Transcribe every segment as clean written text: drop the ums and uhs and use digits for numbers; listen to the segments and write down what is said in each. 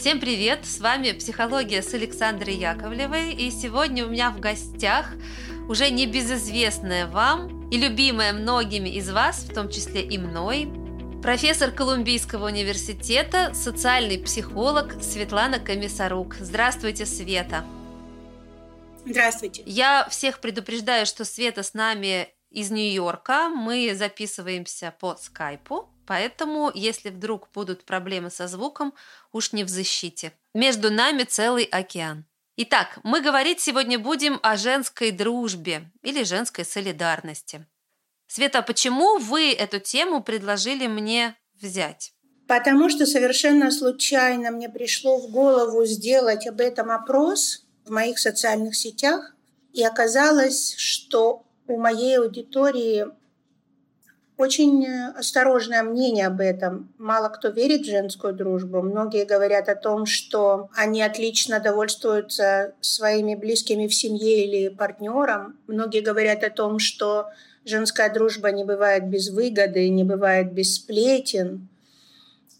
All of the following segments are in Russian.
Всем привет! С вами «Психология» с Александрой Яковлевой. И сегодня у меня в гостях уже небезызвестная вам и любимая многими из вас, в том числе и мной, профессор Колумбийского университета, социальный психолог Светлана Комиссарук. Здравствуйте, Света! Здравствуйте! Я всех предупреждаю, что Света с нами из Нью-Йорка. Мы записываемся по скайпу. Поэтому, если вдруг будут проблемы со звуком, уж не взыщите. Между нами целый океан. Итак, мы говорить сегодня будем о женской дружбе или женской солидарности. Света, почему вы эту тему предложили мне взять? Потому что совершенно случайно мне пришло в голову сделать об этом опрос в моих социальных сетях. И оказалось, что у моей аудитории очень осторожное мнение об этом. Мало кто верит в женскую дружбу. Многие говорят о том, что они отлично довольствуются своими близкими в семье или партнером. Многие говорят о том, что женская дружба не бывает без выгоды, не бывает без сплетен,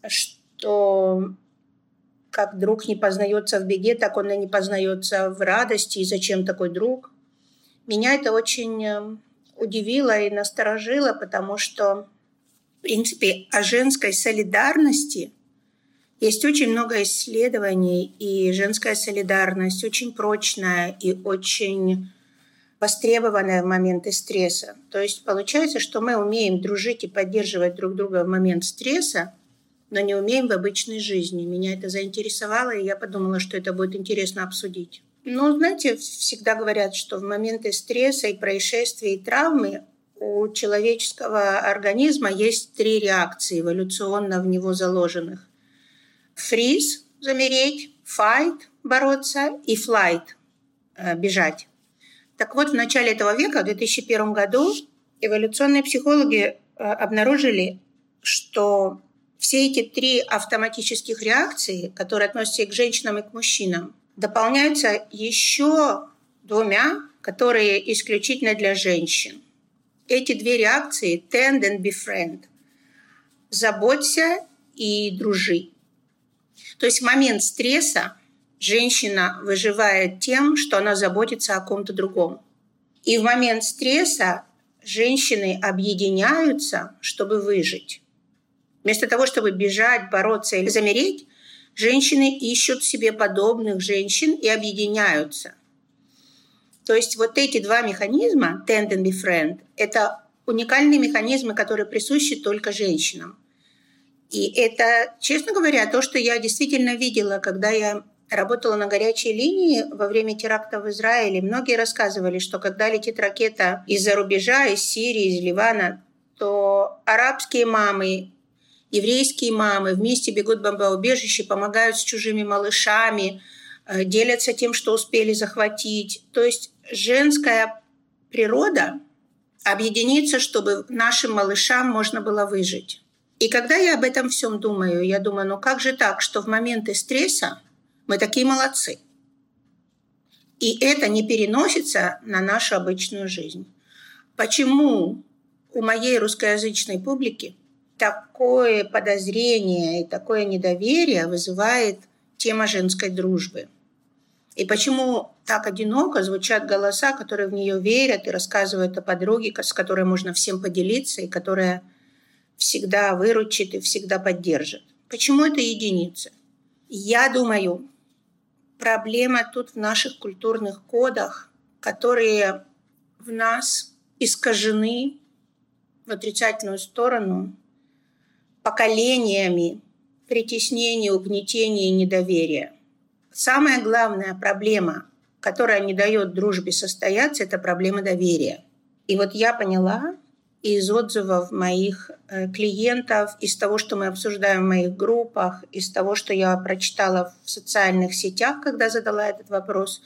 что как друг не познается в беде, так он и не познается в радости. И зачем такой друг? Меня это очень удивила и насторожила, потому что, в принципе, о женской солидарности есть очень много исследований, и женская солидарность очень прочная и очень востребованная в моменты стресса. То есть получается, что мы умеем дружить и поддерживать друг друга в момент стресса, но не умеем в обычной жизни. Меня это заинтересовало, и я подумала, что это будет интересно обсудить. Ну, знаете, всегда говорят, что в моменты стресса и происшествий, и травмы у человеческого организма есть три реакции, эволюционно в него заложенных. Фриз – замереть, файт – бороться и флайт – бежать. Так вот, в начале этого века, в 2001 году, эволюционные психологи обнаружили, что все эти три автоматических реакции, которые относятся и к женщинам, и к мужчинам, дополняются еще двумя, которые исключительно для женщин. Эти две реакции – tend and befriend – заботься и дружи. То есть в момент стресса женщина выживает тем, что она заботится о ком-то другом. И в момент стресса женщины объединяются, чтобы выжить. Вместо того, чтобы бежать, бороться или замереть, женщины ищут себе подобных женщин и объединяются. То есть вот эти два механизма, tend and befriend, это уникальные механизмы, которые присущи только женщинам. И это, честно говоря, то, что я действительно видела, когда я работала на горячей линии во время теракта в Израиле. Многие рассказывали, что когда летит ракета из-за рубежа, из Сирии, из Ливана, то арабские мамы, еврейские мамы вместе бегут в бомбоубежище, помогают с чужими малышами, делятся тем, что успели захватить. То есть женская природа объединится, чтобы нашим малышам можно было выжить. И когда я об этом всем думаю, я думаю, ну как же так, что в моменты стресса мы такие молодцы? И это не переносится на нашу обычную жизнь. Почему у моей русскоязычной публики такое подозрение и такое недоверие вызывает тема женской дружбы? И почему так одиноко звучат голоса, которые в нее верят и рассказывают о подруге, с которой можно всем поделиться и которая всегда выручит и всегда поддержит? Почему это единицы? Я думаю, проблема тут в наших культурных кодах, которые в нас искажены в отрицательную сторону поколениями притеснения, угнетения и недоверия. Самая главная проблема, которая не дает дружбе состояться, это проблема доверия. И вот я поняла из отзывов моих клиентов, из того, что мы обсуждаем в моих группах, из того, что я прочитала в социальных сетях, когда задала этот вопрос,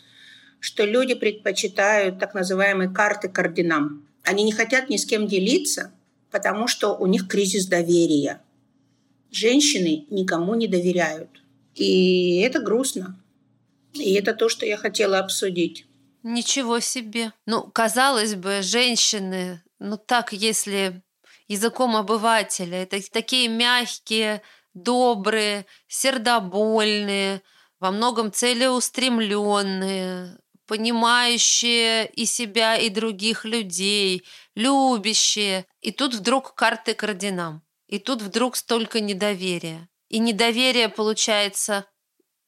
что люди предпочитают так называемые карты кардинам. Они не хотят ни с кем делиться, потому что у них кризис доверия. Женщины никому не доверяют. И это грустно. И это то, что я хотела обсудить. Ничего себе. Ну, казалось бы, женщины, ну так, если языком обывателя, это такие мягкие, добрые, сердобольные, во многом целеустремленные, понимающие и себя, и других людей, любящие. И тут вдруг карты к орденам. И тут вдруг столько недоверия. И недоверие, получается,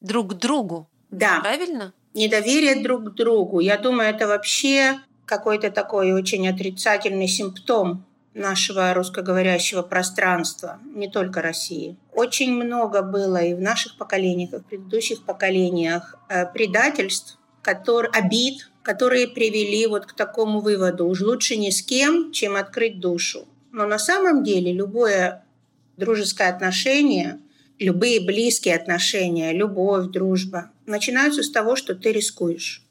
друг к другу. Да. Правильно? Недоверие друг к другу. Я думаю, это вообще какой-то такой очень отрицательный симптом нашего русскоговорящего пространства, не только России. Очень много было и в наших поколениях, и в предыдущих поколениях предательств, обид, которые привели вот к такому выводу. Уж лучше ни с кем, чем открыть душу. Но на самом деле любое дружеское отношение, любые близкие отношения, любовь, дружба, начинаются с того, что ты рискуешь,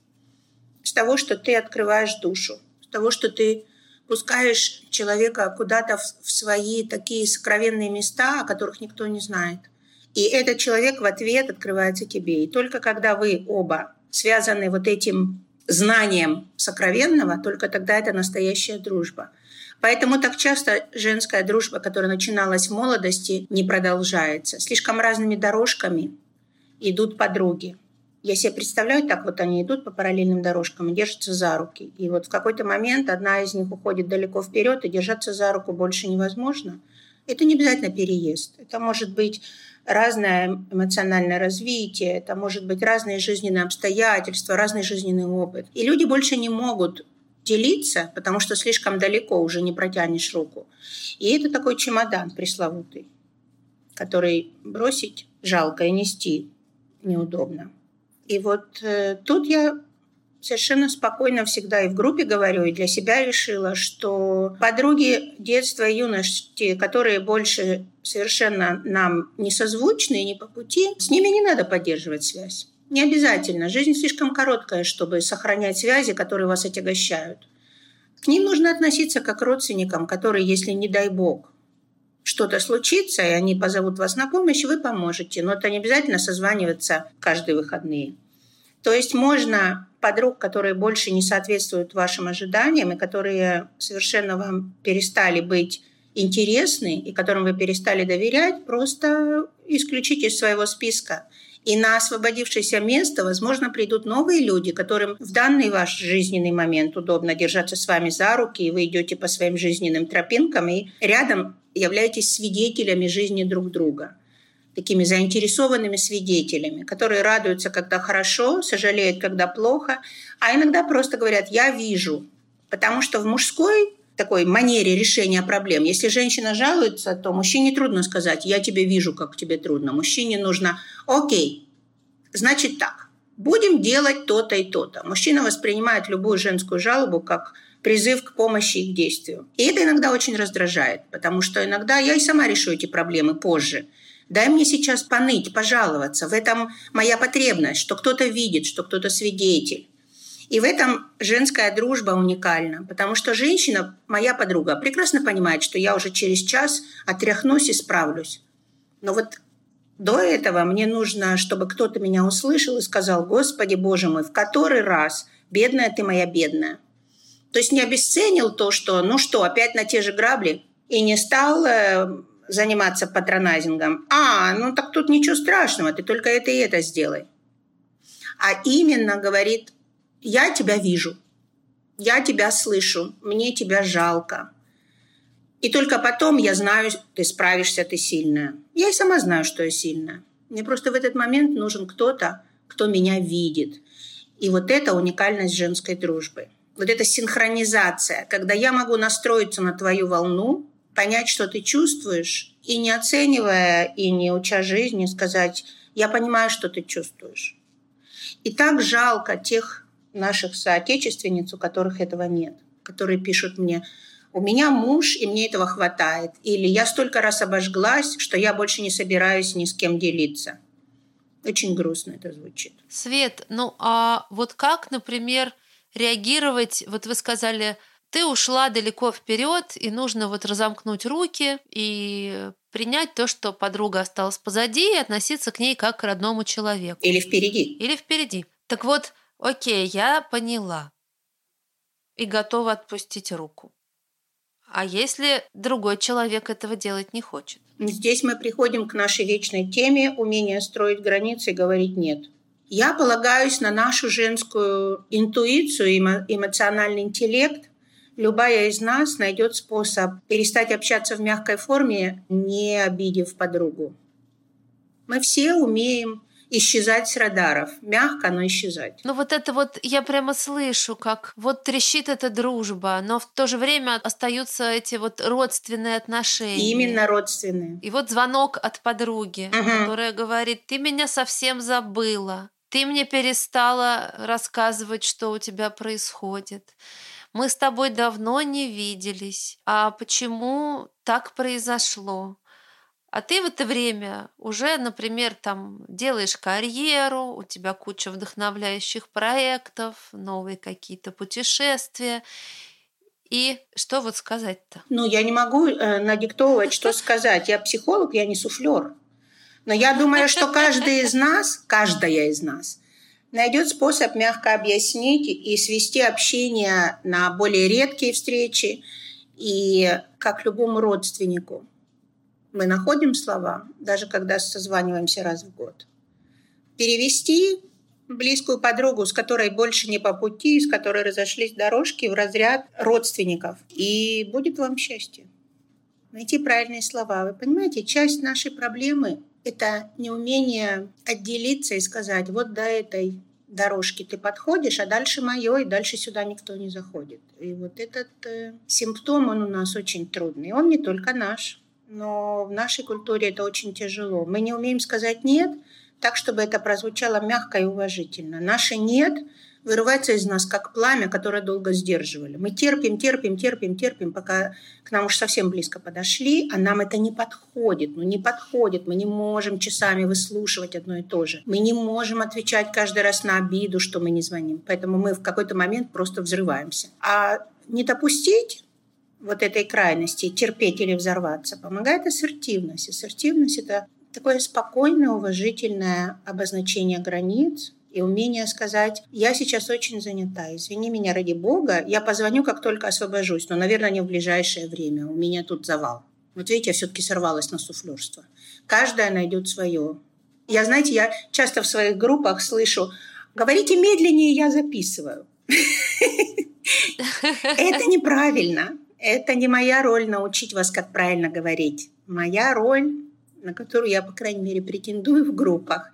с того, что ты открываешь душу, с того, что ты пускаешь человека куда-то в свои такие сокровенные места, о которых никто не знает. И этот человек в ответ открывается тебе. И только когда вы оба связаны вот этим знанием сокровенного, только тогда это настоящая дружба. Поэтому так часто женская дружба, которая начиналась в молодости, не продолжается. Слишком разными дорожками идут подруги. Я себе представляю, так вот они идут по параллельным дорожкам и держатся за руки. И вот в какой-то момент одна из них уходит далеко вперед, и держаться за руку больше невозможно. Это не обязательно переезд. Это может быть разное эмоциональное развитие, это может быть разные жизненные обстоятельства, разный жизненный опыт. И люди больше не могут делиться, потому что слишком далеко уже не протянешь руку. И это такой чемодан пресловутый, который бросить жалко и нести неудобно. И вот тут я совершенно спокойно всегда и в группе говорю, и для себя решила, что подруги детства и юности, которые больше совершенно нам не созвучны и не по пути, с ними не надо поддерживать связь. Не обязательно. Жизнь слишком короткая, чтобы сохранять связи, которые вас отягощают. К ним нужно относиться как к родственникам, которые, если, не дай бог, что-то случится, и они позовут вас на помощь, вы поможете. Но это не обязательно созваниваться каждые выходные. То есть можно подруг, которые больше не соответствуют вашим ожиданиям, и которые совершенно вам перестали быть интересны, и которым вы перестали доверять, просто исключить из своего списка. И на освободившееся место, возможно, придут новые люди, которым в данный ваш жизненный момент удобно держаться с вами за руки, и вы идете по своим жизненным тропинкам, и рядом являетесь свидетелями жизни друг друга, такими заинтересованными свидетелями, которые радуются, когда хорошо, сожалеют, когда плохо, а иногда просто говорят «я вижу», потому что в мужской такой манере решения проблем. Если женщина жалуется, то мужчине трудно сказать «я тебе вижу, как тебе трудно». Мужчине нужно «окей, значит так, будем делать то-то и то-то». Мужчина воспринимает любую женскую жалобу как призыв к помощи и к действию. И это иногда очень раздражает, потому что иногда я и сама решу эти проблемы позже. Дай мне сейчас поныть, пожаловаться. В этом моя потребность, что кто-то видит, что кто-то свидетель. И в этом женская дружба уникальна, потому что женщина, моя подруга, прекрасно понимает, что я уже через час отряхнусь и справлюсь. Но вот до этого мне нужно, чтобы кто-то меня услышал и сказал: «Господи, Боже мой, в который раз, бедная ты моя бедная». То есть не обесценил то, что ну что, опять на те же грабли, и не стал заниматься патронайзингом. Ну так тут ничего страшного, ты только это и это сделай. А именно говорит: «Я тебя вижу, я тебя слышу, мне тебя жалко. И только потом я знаю, ты справишься, ты сильная. Я и сама знаю, что я сильная. Мне просто в этот момент нужен кто-то, кто меня видит». И вот это уникальность женской дружбы. Вот эта синхронизация, когда я могу настроиться на твою волну, понять, что ты чувствуешь, и не оценивая, и не уча жизни, сказать: «Я понимаю, что ты чувствуешь». И так жалко тех наших соотечественниц, у которых этого нет, которые пишут мне: «У меня муж, и мне этого хватает», или «Я столько раз обожглась, что я больше не собираюсь ни с кем делиться». Очень грустно это звучит. Свет, а вот как, например, реагировать? Вот вы сказали, ты ушла далеко вперед, и нужно вот разомкнуть руки и принять то, что подруга осталась позади, и относиться к ней как к родному человеку. Или впереди. Так вот, окей, я поняла и готова отпустить руку. а если другой человек этого делать не хочет? Здесь мы приходим к нашей вечной теме умения строить границы и говорить «нет». Я полагаюсь на нашу женскую интуицию, эмоциональный интеллект. Любая из нас найдет способ перестать общаться в мягкой форме, не обидев подругу. Мы все умеем исчезать с радаров. Мягко, но исчезать. Ну вот это вот я прямо слышу, как вот трещит эта дружба, но в то же время остаются эти вот родственные отношения. Именно родственные. И вот звонок от подруги, которая говорит, ты меня совсем забыла, ты мне перестала рассказывать, что у тебя происходит. Мы с тобой давно не виделись. А почему так произошло? А ты в это время уже, например, там делаешь карьеру, у тебя куча вдохновляющих проектов, новые какие-то путешествия. И что вот сказать-то? Ну, я не могу надиктовывать, что сказать. Я психолог, я не суфлер. Но я думаю, что каждый из нас, каждая из нас, найдет способ мягко объяснить и свести общение на более редкие встречи и как любому родственнику. Мы находим слова, даже когда созваниваемся раз в год. Перевести близкую подругу, с которой больше не по пути, с которой разошлись дорожки, в разряд родственников. И будет вам счастье. Найти правильные слова. Вы понимаете, часть нашей проблемы – это неумение отделиться и сказать, вот до этой дорожки ты подходишь, а дальше мое, и дальше сюда никто не заходит. И вот этот симптом, он у нас очень трудный. Он не только наш. Но в нашей культуре это очень тяжело. Мы не умеем сказать «нет» так, чтобы это прозвучало мягко и уважительно. Наше «нет» вырывается из нас, как пламя, которое долго сдерживали. Мы терпим, пока к нам уж совсем близко подошли, а нам это не подходит. Мы не можем часами выслушивать одно и то же. Мы не можем отвечать каждый раз на обиду, что мы не звоним. Поэтому мы в какой-то момент просто взрываемся. А не допустить вот этой крайности, терпеть или взорваться, помогает ассертивность. Ассертивность – это такое спокойное, уважительное обозначение границ и умение сказать «я сейчас очень занята, извини меня ради Бога, я позвоню, как только освобожусь, но, наверное, не в ближайшее время, у меня тут завал». Вот видите, я все-таки сорвалась на суфлерство. Каждая найдет свое. Я, знаете, я часто в своих группах слышу «говорите медленнее, я записываю». Это неправильно. Это не моя роль научить вас, как правильно говорить. Моя роль, на которую я, по крайней мере, претендую в группах,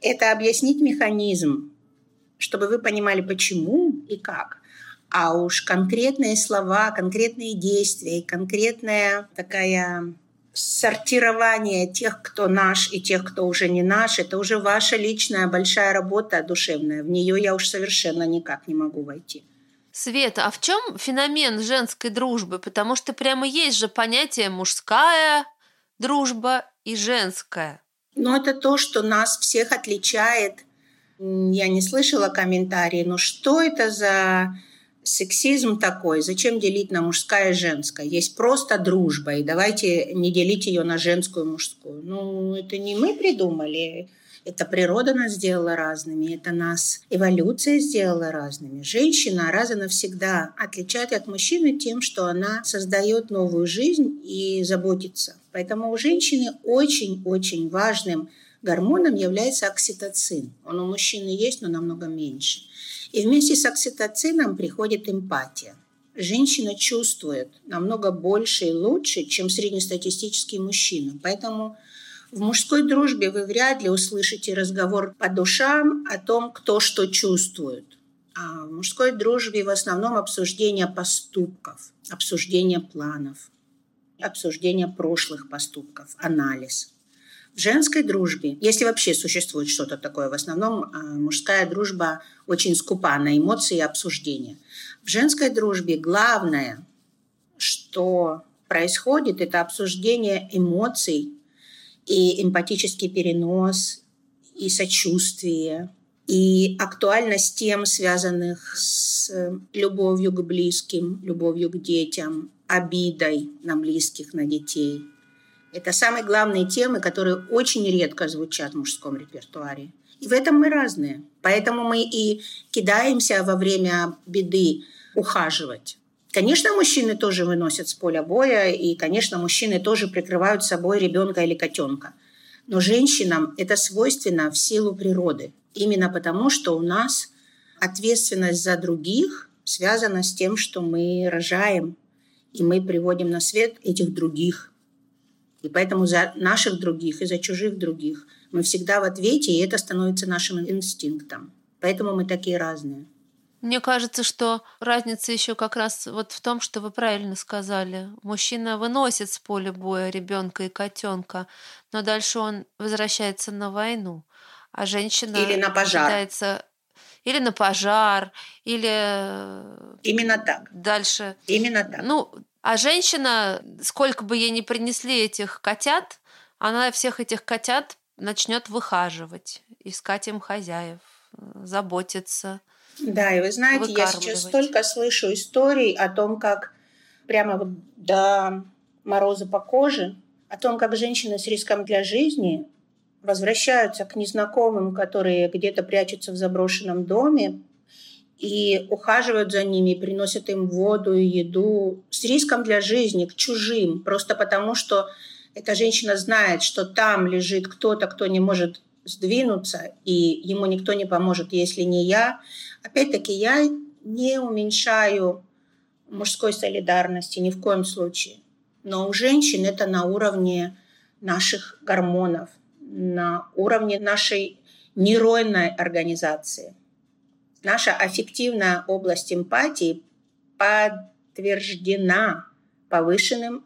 это объяснить механизм, чтобы вы понимали, почему и как. А уж конкретные слова, конкретные действия, конкретное такое сортирование тех, кто наш, и тех, кто уже не наш, это уже ваша личная большая работа душевная. В нее я уж совершенно никак не могу войти. Света, а в чем феномен женской дружбы? Потому что прямо есть же понятие мужская дружба и женская. Ну, это то, что нас всех отличает. Я не слышала комментарии, но что это за сексизм такой? Зачем делить на мужская и женская? Есть просто дружба, и давайте не делить ее на женскую и мужскую. Ну, это не мы придумали. Это природа нас сделала разными, это нас эволюция сделала разными. Женщина раз и навсегда отличается от мужчины тем, что она создает новую жизнь и заботится. Поэтому у женщины очень-очень важным гормоном является окситоцин. Он у мужчины есть, но намного меньше. И вместе с окситоцином приходит эмпатия. Женщина чувствует намного больше и лучше, чем среднестатистический мужчина. Поэтому в мужской дружбе вы вряд ли услышите разговор по душам о том, кто что чувствует. А в мужской дружбе в основном обсуждение поступков, обсуждение планов, обсуждение прошлых поступков, анализ. В женской дружбе, если вообще существует что-то такое, в основном мужская дружба очень скупа на эмоции и обсуждения. В женской дружбе главное, что происходит, это обсуждение эмоций, и эмпатический перенос, и сочувствие, и актуальность тем, связанных с любовью к близким, любовью к детям, обидой на близких, на детей. Это самые главные темы, которые очень редко звучат в мужском репертуаре. И в этом мы разные. Поэтому мы и кидаемся во время беды ухаживать. Конечно, мужчины тоже выносят с поля боя, и, конечно, мужчины тоже прикрывают собой ребенка или котенка. Но женщинам это свойственно в силу природы. Именно потому, что у нас ответственность за других связана с тем, что мы рожаем, и мы приводим на свет этих других. И поэтому за наших других и за чужих других мы всегда в ответе, и это становится нашим инстинктом. Поэтому мы такие разные. Мне кажется, что разница еще как раз вот в том, что вы правильно сказали. Мужчина выносит с поля боя ребенка и котенка, но дальше он возвращается на войну, а женщина считается или на пожар, или именно так. Дальше. Именно так. Ну, а женщина, сколько бы ей ни принесли этих котят, она всех этих котят начнет выхаживать, искать им хозяев, заботиться. Да, и вы знаете, я сейчас столько слышу историй о том, как прямо вот до мороза по коже, о том, как женщины с риском для жизни возвращаются к незнакомым, которые где-то прячутся в заброшенном доме, и ухаживают за ними, приносят им воду и еду с риском для жизни, к чужим, просто потому что эта женщина знает, что там лежит кто-то, кто не может сдвинуться, и ему никто не поможет, если не я. Опять-таки, я не уменьшаю мужской солидарности ни в коем случае. Но у женщин это на уровне наших гормонов, на уровне нашей нейронной организации. Наша аффективная область эмпатии подтверждена повышенным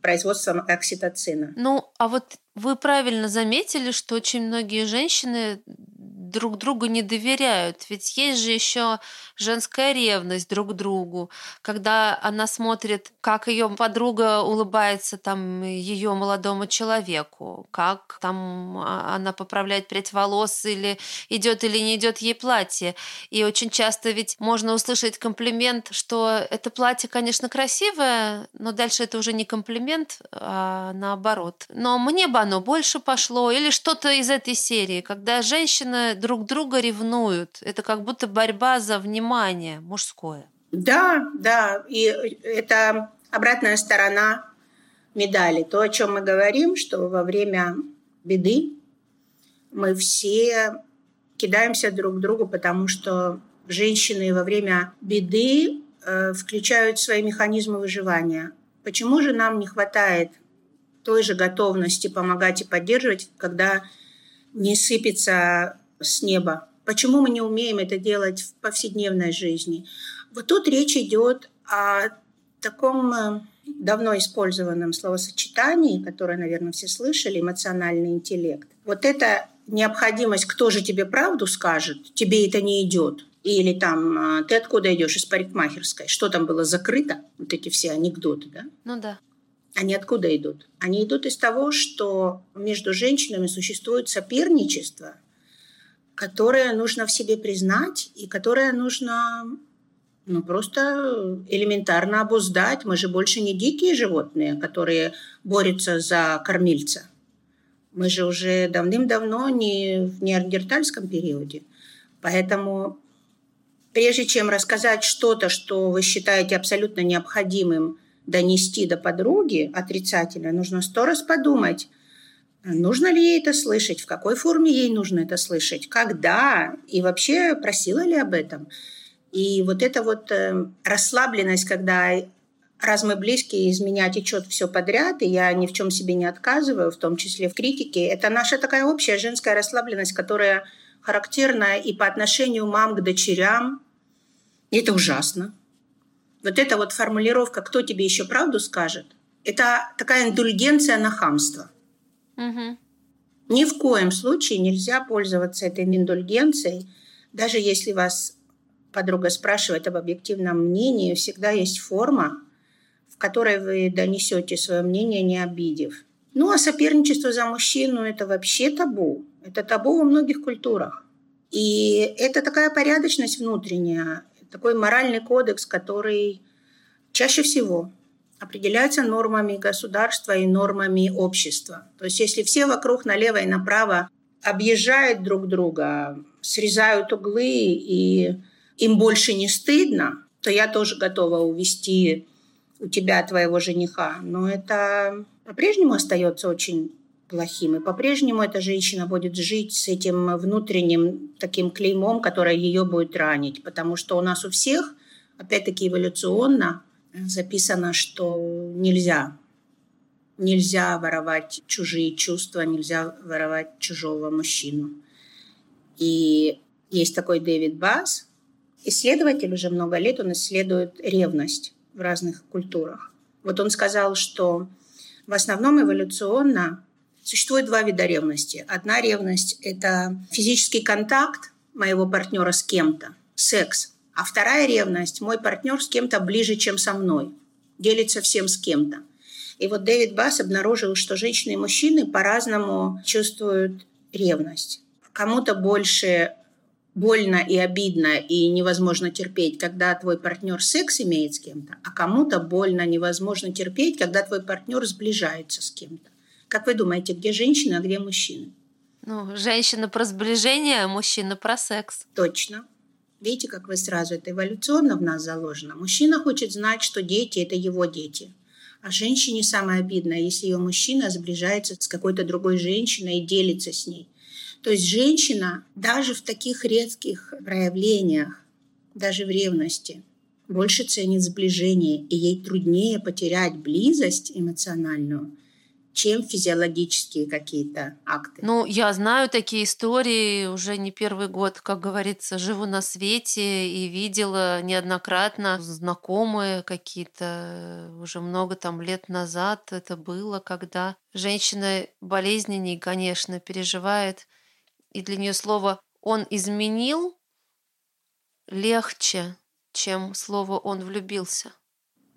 производством окситоцина. Ну, а вот вы правильно заметили, что очень многие женщины друг другу не доверяют. Ведь есть же еще женская ревность друг к другу, когда она смотрит, как ее подруга улыбается там ее молодому человеку, как там она поправляет прядь волос, или не идет ей платье. И очень часто ведь можно услышать комплимент, что это платье, конечно, красивое, но дальше это уже не комплимент, а наоборот. Но мне бы оно больше пошло, или что-то из этой серии, когда женщина друг друга ревнуют. Это как будто борьба за внимание мужское. Да. И это обратная сторона медали. То, о чем мы говорим, что во время беды мы все кидаемся друг к другу, потому что женщины во время беды включают свои механизмы выживания. Почему же нам не хватает той же готовности помогать и поддерживать, когда не сыпется с неба? Почему мы не умеем это делать в повседневной жизни? Вот тут речь идет о таком давно использованном словосочетании, которое, наверное, все слышали, эмоциональный интеллект. Вот эта необходимость, кто же тебе правду скажет, тебе это не идет. Или там, ты откуда идешь, из парикмахерской, что там было закрыто, вот эти все анекдоты, да? Ну да. Они откуда идут? Они идут из того, что между женщинами существует соперничество, которое нужно в себе признать и которое нужно просто элементарно обуздать. Мы же больше не дикие животные, которые борются за кормильца. Мы же уже давным-давно не в неандертальском периоде. Поэтому прежде чем рассказать что-то, что вы считаете абсолютно необходимым донести до подруги отрицательно, нужно 100 раз подумать, нужно ли ей это слышать, в какой форме ей нужно это слышать, когда и вообще просила ли об этом. И вот эта вот расслабленность, когда раз мы близкие, из меня течет все подряд, и я ни в чем себе не отказываю, в том числе в критике, это наша такая общая женская расслабленность, которая характерна и по отношению мам к дочерям. И это ужасно. Вот эта вот формулировка «кто тебе еще правду скажет» — это такая индульгенция на хамство. Угу. Ни в коем случае нельзя пользоваться этой индульгенцией. Даже если вас подруга спрашивает об объективном мнении, всегда есть форма, в которой вы донесете свое мнение, не обидев. Ну а соперничество за мужчину — это вообще табу. Это табу во многих культурах. И это такая порядочность внутренняя, такой моральный кодекс, который чаще всего определяется нормами государства и нормами общества. То есть если все вокруг налево и направо объезжают друг друга, срезают углы, и им больше не стыдно, то я тоже готова увести у тебя твоего жениха. Но это по-прежнему остается очень плохим. И по-прежнему эта женщина будет жить с этим внутренним таким клеймом, которое ее будет ранить. Потому что у нас у всех, опять-таки эволюционно, записано, что нельзя. Нельзя воровать чужие чувства, нельзя воровать чужого мужчину. И есть такой Дэвид Басс, исследователь уже много лет, он исследует ревность в разных культурах. Вот он сказал, что в основном эволюционно существует два вида ревности. Одна ревность – это физический контакт моего партнера с кем-то, секс. А вторая ревность – мой партнер с кем-то ближе, чем со мной, делится всем с кем-то. И вот Дэвид Басс обнаружил, что женщины и мужчины по-разному чувствуют ревность. Кому-то больше больно и обидно, и невозможно терпеть, когда твой партнер секс имеет с кем-то, а кому-то больно, невозможно терпеть, когда твой партнер сближается с кем-то. Как вы думаете, где женщина, а где мужчина? Ну, женщина про сближение, а мужчина про секс. Точно. Видите, как вы сразу, это эволюционно в нас заложено. Мужчина хочет знать, что дети – это его дети. А женщине самое обидное, если ее мужчина сближается с какой-то другой женщиной и делится с ней. То есть женщина даже в таких редких проявлениях, даже в ревности, больше ценит сближение, и ей труднее потерять близость эмоциональную, чем физиологические какие-то акты. Ну, я знаю такие истории уже не первый год, как говорится, живу на свете и видела неоднократно знакомые какие-то уже много там лет назад это было, когда женщина болезненней, конечно, переживает, и для нее слово «он изменил» легче, чем слово «он влюбился».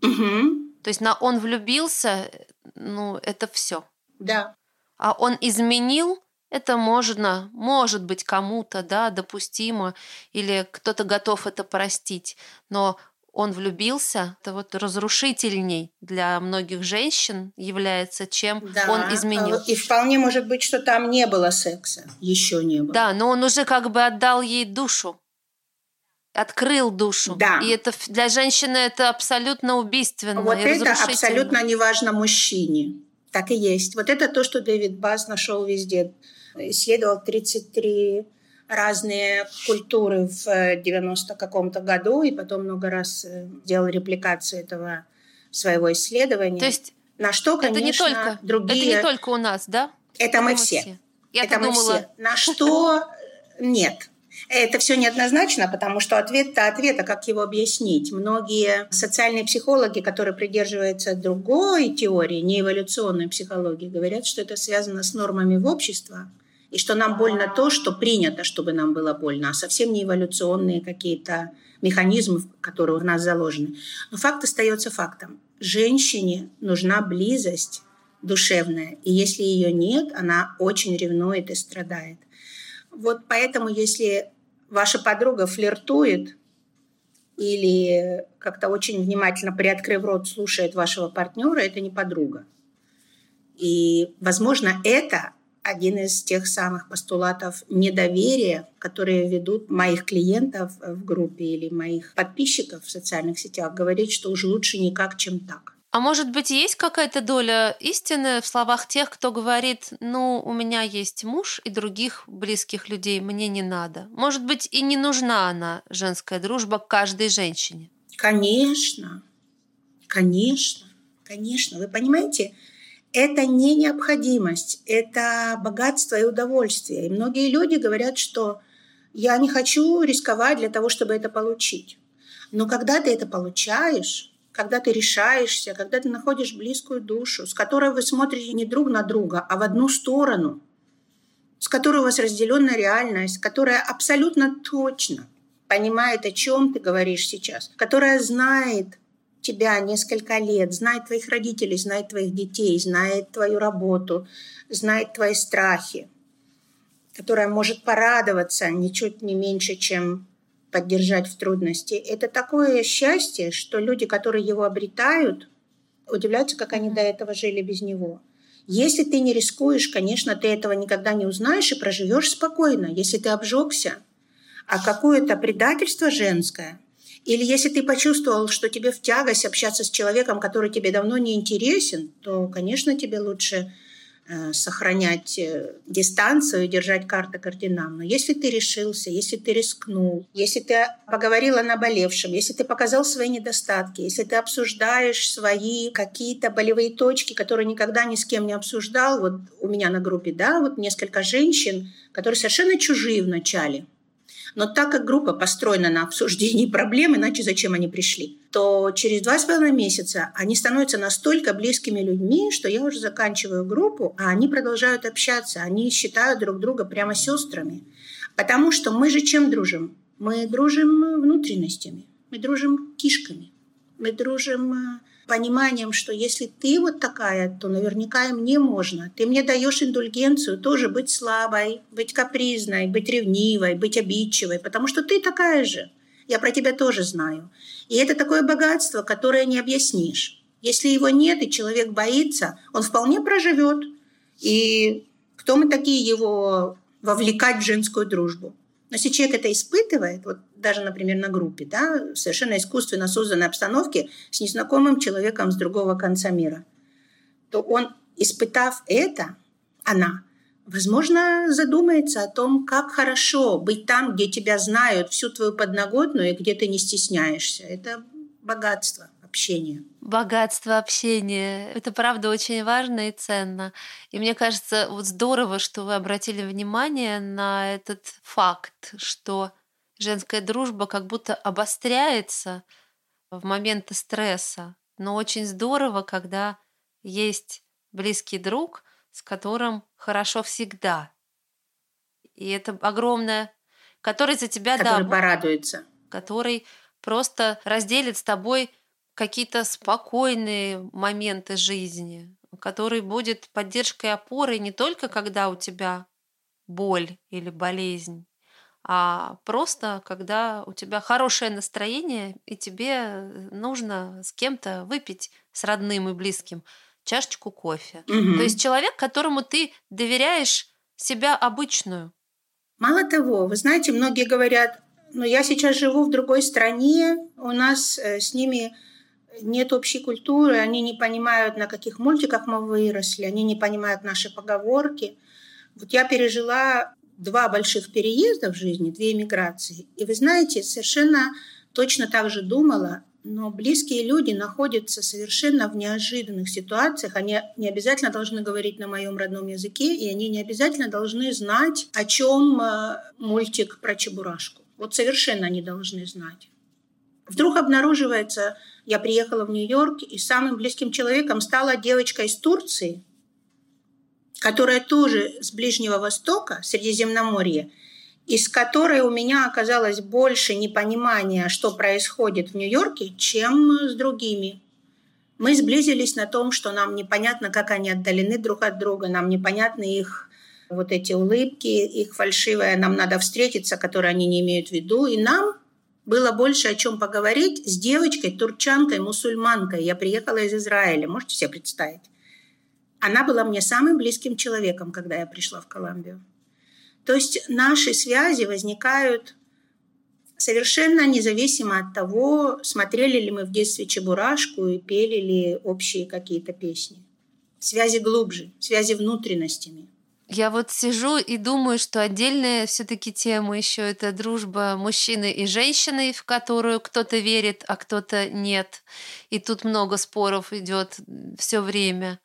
То есть на «он влюбился», ну, это все. Да. А «он изменил», это можно, может быть, кому-то, да, допустимо, или кто-то готов это простить. Но «он влюбился», это вот разрушительней для многих женщин является, чем да, «он изменил». И вполне может быть, что там не было секса, еще не было. Да, но он уже как бы отдал ей душу. Открыл душу. Да. И это для женщины это абсолютно убийственно. Вот это абсолютно не важно мужчине. Так и есть. Вот это то, что Дэвид Басс нашел везде. Исследовал 33 разные культуры в 90 каком-то году и потом много раз делал репликацию этого своего исследования. То есть на что, конечно, это не только, другие... Это не только у нас, да? Это мы все. Это мы все. На что нет. Это все неоднозначно, потому что ответ-то ответ, а как его объяснить? Многие социальные психологи, которые придерживаются другой теории, не эволюционной психологии, говорят, что это связано с нормами в обществе, и что нам больно то, что принято, чтобы нам было больно, а совсем не эволюционные какие-то механизмы, которые у нас заложены. Но факт остается фактом. Женщине нужна близость душевная, и если ее нет, она очень ревнует и страдает. Вот поэтому, если ваша подруга флиртует или как-то очень внимательно, приоткрыв рот, слушает вашего партнера, это не подруга. И, возможно, это один из тех самых постулатов недоверия, которые ведут моих клиентов в группе или моих подписчиков в социальных сетях, говорить, что уж лучше никак, чем так. А может быть, есть какая-то доля истины в словах тех, кто говорит, ну, у меня есть муж и других близких людей, мне не надо. Может быть, и не нужна она, женская дружба, каждой женщине? Конечно, конечно, конечно. Вы понимаете, это не необходимость, это богатство и удовольствие. И многие люди говорят, что я не хочу рисковать для того, чтобы это получить. Но когда ты это получаешь... когда ты решаешься, когда ты находишь близкую душу, с которой вы смотрите не друг на друга, а в одну сторону, с которой у вас разделенная реальность, которая абсолютно точно понимает, о чем ты говоришь сейчас, которая знает тебя несколько лет, знает твоих родителей, знает твоих детей, знает твою работу, знает твои страхи, которая может порадоваться ничуть не меньше, чем поддержать в трудности. Это такое счастье, что люди, которые его обретают, удивляются, как они до этого жили без него. Если ты не рискуешь, конечно, ты этого никогда не узнаешь и проживешь спокойно, если ты обжегся. А какое-то предательство женское Или если ты почувствовал, что тебе в тягость общаться с человеком, который тебе давно не интересен, то, конечно, тебе лучше сохранять дистанцию и держать карты кардинам. Но если ты решился, если ты рискнул, если ты поговорил о наболевшем, если ты показал свои недостатки, если ты обсуждаешь свои какие-то болевые точки, которые никогда ни с кем не обсуждал. Вот у меня на группе, да, вот несколько женщин, которые совершенно чужие в начале. Но так как группа построена на обсуждении проблем, иначе зачем они пришли, то через 2,5 месяца они становятся настолько близкими людьми, что я уже заканчиваю группу, а они продолжают общаться, они считают друг друга прямо сестрами. Потому что мы же чем дружим? Мы дружим внутренностями, мы дружим кишками, мы дружим пониманием, что если ты вот такая, то наверняка и мне можно. Ты мне даешь индульгенцию тоже быть слабой, быть капризной, быть ревнивой, быть обидчивой, потому что ты такая же. Я про тебя тоже знаю. И это такое богатство, которое не объяснишь. Если его нет, и человек боится, он вполне проживет. И кто мы такие его вовлекать в женскую дружбу? Но если человек это испытывает, вот даже, например, на группе, да, в совершенно искусственно созданной обстановке с незнакомым человеком с другого конца мира, то он, испытав это, она, возможно, задумается о том, как хорошо быть там, где тебя знают, всю твою подноготную, и где ты не стесняешься. Это богатство общения. Богатство общения. Это, правда, очень важно и ценно. И мне кажется, вот здорово, что вы обратили внимание на этот факт, что женская дружба как будто обостряется в моменты стресса. Но очень здорово, когда есть близкий друг, с которым хорошо всегда. И это огромное... Который за тебя... Который порадуется. Который просто разделит с тобой какие-то спокойные моменты жизни, который будет поддержкой и опорой не только когда у тебя боль или болезнь, а просто когда у тебя хорошее настроение, и тебе нужно с кем-то выпить, с родным и близким, чашечку кофе. Угу. То есть человек, которому ты доверяешь себя обычную. Мало того, вы знаете, многие говорят, ну я сейчас живу в другой стране, у нас с ними нет общей культуры, они не понимают, на каких мультиках мы выросли, они не понимают наши поговорки. Вот я пережила 2 больших переезда в жизни, 2 эмиграции. И вы знаете, совершенно точно так же думала, но близкие люди находятся совершенно в неожиданных ситуациях. Они не обязательно должны говорить на моем родном языке, и они не обязательно должны знать, о чем мультик про Чебурашку. Вот совершенно они должны знать. Вдруг обнаруживается, я приехала в Нью-Йорк, и самым близким человеком стала девочка из Турции, которая тоже с Ближнего Востока, Средиземноморья, из которой у меня оказалось больше непонимания, что происходит в Нью-Йорке, чем с другими. Мы сблизились на том, что нам непонятно, как они отдалены друг от друга, нам непонятны их вот эти улыбки, их фальшивое «нам надо встретиться», которое они не имеют в виду, и нам было больше о чем поговорить с девочкой, турчанкой, мусульманкой. Я приехала из Израиля, можете себе представить? Она была мне самым близким человеком, когда я пришла в Колумбию. То есть наши связи возникают совершенно независимо от того, смотрели ли мы в детстве «Чебурашку» и пели ли общие какие-то песни. Связи глубже, связи внутренностями. Я вот сижу и думаю, что отдельная все-таки тема еще это дружба мужчины и женщины, в которую кто-то верит, а кто-то нет. И тут много споров идет все время.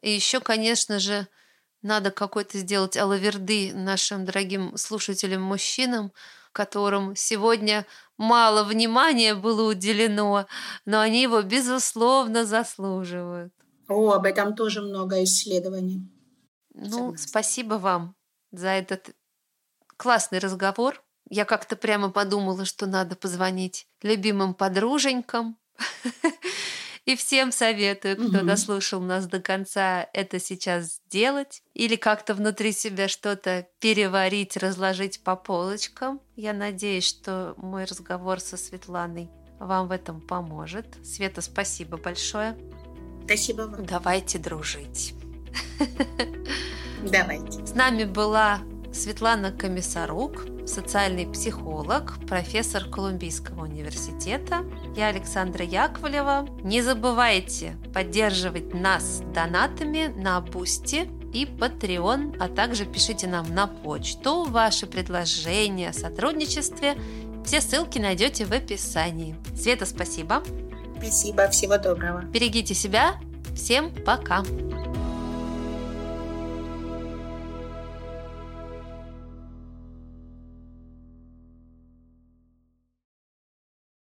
И еще, конечно же, надо какой-то сделать алаверды нашим дорогим слушателям-мужчинам, которым сегодня мало внимания было уделено, но они его, безусловно, заслуживают. О, об этом тоже много исследований. Ну, спасибо вам за этот классный разговор. Я как-то прямо подумала, что надо позвонить любимым подруженькам. И всем советую, кто дослушал нас до конца, это сейчас сделать. Или как-то внутри себя что-то переварить, разложить по полочкам. Я надеюсь, что мой разговор со Светланой вам в этом поможет. Света, спасибо большое. Спасибо вам. Давайте дружить. Давайте. С нами была Светлана Комиссарук, социальный психолог, профессор Колумбийского университета. Я Александра Яковлева. Не забывайте поддерживать нас донатами на Boosty и Patreon, а также пишите нам на почту ваши предложения о сотрудничестве. Все ссылки найдете в описании. Света, спасибо. Спасибо, всего доброго. Берегите себя. Всем пока.